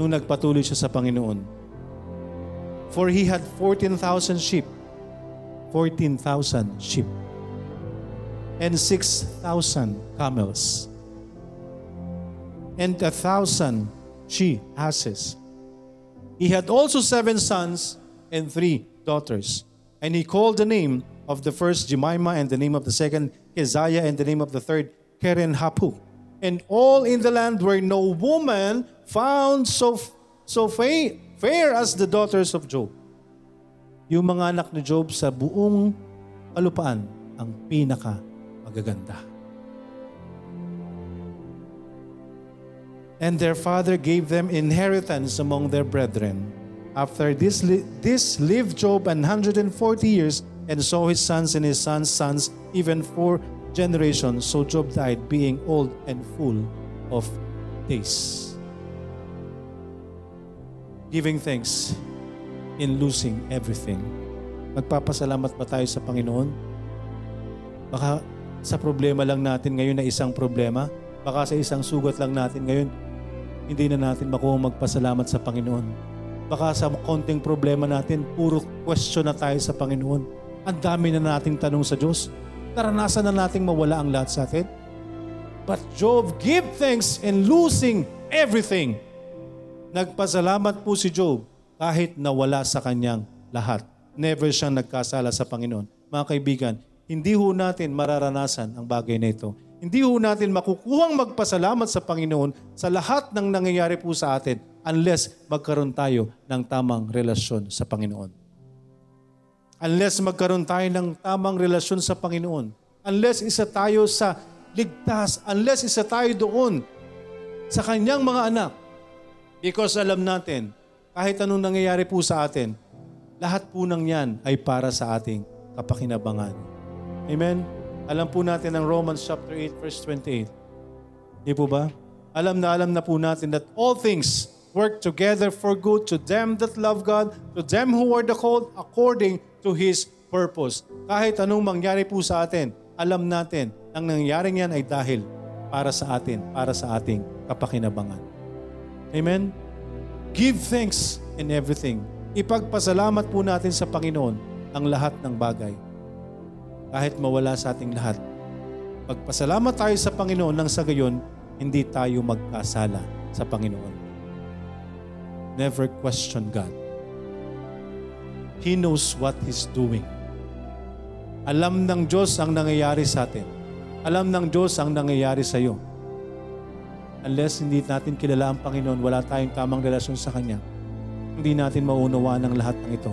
nung nagpatuloy siya sa Panginoon. For he had fourteen thousand sheep, fourteen thousand sheep, and six thousand camels, and a thousand she-asses. He had also seven sons and three daughters. And he called the name of the first Jemima, and the name of the second Keziah, and the name of the third Keren-Hapu. And all in the land were no woman found so, so fa- fair as the daughters of Job. Yung mga anak ni Job sa buong kalupaan ang pinaka magaganda. And their father gave them inheritance among their brethren. After this, li- this lived Job an hundred and forty years, and saw his sons and his sons' sons, even four generations. So Job died, being old and full of days. Giving thanks in losing everything. Magpapasalamat ba tayo sa Panginoon? Baka sa problema lang natin ngayon na isang problema, baka sa isang sugat lang natin ngayon, hindi na natin makuha magpasalamat sa Panginoon. Baka sa konting problema natin, puro question na tayo sa Panginoon. Ang dami na nating tanong sa Diyos. Naranasan na nating mawala ang lahat sa atin. But Job gave thanks and losing everything. Nagpasalamat po si Job kahit nawala sa kanyang lahat. Never siyang nagkasala sa Panginoon. Mga kaibigan, hindi ho natin mararanasan ang bagay na ito. Hindi ho natin makukuhang magpasalamat sa Panginoon sa lahat ng nangyayari po sa atin unless magkaroon tayo ng tamang relasyon sa Panginoon. Unless magkaroon tayo ng tamang relasyon sa Panginoon. Unless isa tayo sa ligtas. Unless isa tayo doon sa kanyang mga anak. Because alam natin, kahit anong nangyayari po sa atin, lahat po ng yan ay para sa ating kapakinabangan. Amen? Alam po natin ang Romans chapter eight verse twenty-eight. Di po ba? Alam na alam na po natin that all things work together for good to them that love God, to them who are the called according to His purpose. Kahit anong mangyari po sa atin, alam natin, ang nangyaring yan ay dahil para sa atin, para sa ating kapakinabangan. Amen? Give thanks in everything. Ipagpasalamat po natin sa Panginoon ang lahat ng bagay. Kahit mawala sa ating lahat. Pagpasalamat tayo sa Panginoon nang sa gayon, hindi tayo magkasala sa Panginoon. Never question God. He knows what He's doing. Alam ng Diyos ang nangyayari sa atin. Alam ng Diyos ang nangyayari sa iyo. Unless hindi natin kilala ang Panginoon, wala tayong tamang relasyon sa Kanya, hindi natin maunawaan ang lahat ng ito.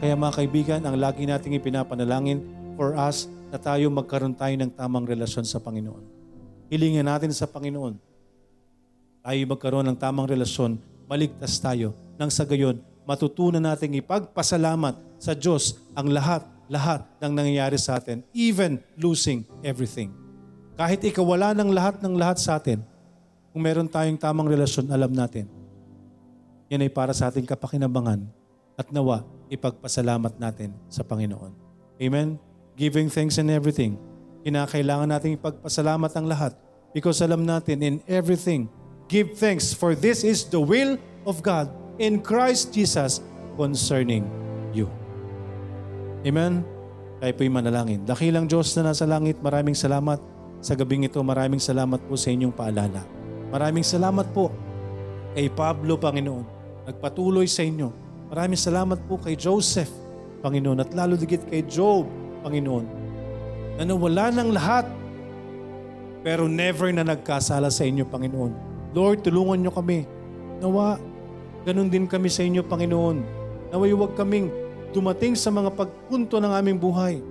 Kaya mga kaibigan, ang lagi nating ipinapanalangin for us na tayo magkaroon tayo ng tamang relasyon sa Panginoon. Hilingin natin sa Panginoon. Tayo magkaroon ng tamang relasyon, maligtas tayo. Nang sa gayon, matutunan nating ipagpasalamat sa Diyos ang lahat-lahat ng nangyayari sa atin, even losing everything. Kahit ikawala ng lahat ng lahat sa atin, kung meron tayong tamang relasyon, alam natin, yan ay para sa ating kapakinabangan at nawa ipagpasalamat natin sa Panginoon. Amen? Giving thanks in everything. Kinakailangan nating ipagpasalamat ang lahat because alam natin, in everything, give thanks, for this is the will of God in Christ Jesus concerning you. Amen? Tayo po'y manalangin. Dakilang Diyos na nasa langit, maraming salamat sa gabing ito. Maraming salamat po sa inyong paalala. Maraming salamat po kay Pablo, Panginoon. Nagpatuloy sa inyo. Maraming salamat po kay Joseph, Panginoon. At lalo digit kay Job, Panginoon. Na nawala ng lahat, pero never na nagkasala sa inyo, Panginoon. Lord, tulungan niyo kami. Nawa, ganun din kami sa inyo, Panginoon. Nawa'y huwag kaming dumating sa mga pagpunto ng aming buhay.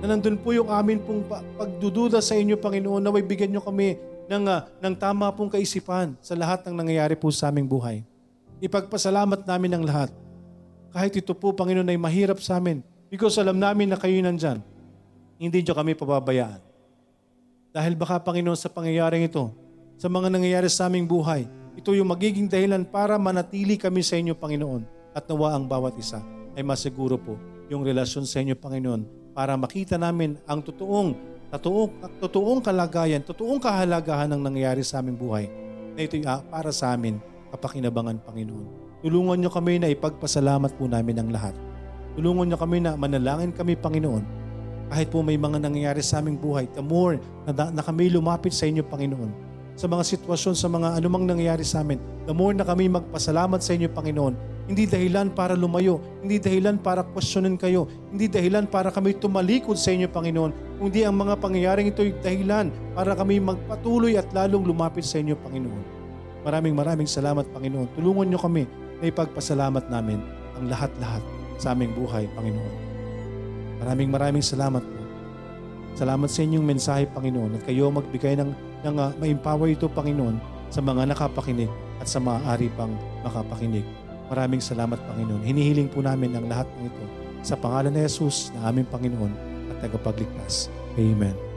Na nandun po yung amin pong pagdududa sa inyo, Panginoon. Nawa'y bigyan niyo kami ng, uh, ng tama pong kaisipan sa lahat ng nangyayari po sa aming buhay. Ipagpasalamat namin ang lahat. Kahit ito po, Panginoon, ay mahirap sa amin. Because alam namin na kayo nandyan. Hindi niyo kami pababayaan. Dahil baka, Panginoon, sa pangyayaring ito, sa mga nangyayari sa aming buhay, ito yung magiging dahilan para manatili kami sa inyo, Panginoon. At nawa ang bawat isa ay masiguro po yung relasyon sa inyo, Panginoon, para makita namin ang totoong, totoong, totoong kalagayan, totoong kahalagahan ng nangyayari sa aming buhay, na ito'y para sa amin, kapakinabangan, Panginoon. Tulungan niyo kami na ipagpasalamat po namin ang lahat. Tulungan niyo kami na manalangin kami, Panginoon. Kahit po may mga nangyayari sa aming buhay, the more na, na kami lumapit sa inyo, Panginoon, sa mga sitwasyon, sa mga anumang nangyayari sa amin, the more na kami magpasalamat sa inyo, Panginoon. Hindi dahilan para lumayo, hindi dahilan para questionin kayo, hindi dahilan para kami tumalikod sa inyo, Panginoon, kundi ang mga pangyayaring ito ay dahilan para kami magpatuloy at lalong lumapit sa inyo, Panginoon. Maraming maraming salamat, Panginoon. Tulungan niyo kami na ipagpasalamat namin ang lahat-lahat sa aming buhay, Panginoon. Maraming maraming salamat po. Salamat sa inyong mensahe, Panginoon, at kayo magbigay ng na nga ma-empower ito, Panginoon, sa mga nakapakinig at sa maaari pang makapakinig. Maraming salamat, Panginoon. Hinihiling po namin ang lahat ng ito sa pangalan ni Jesus na aming Panginoon at tagapagligtas. Amen.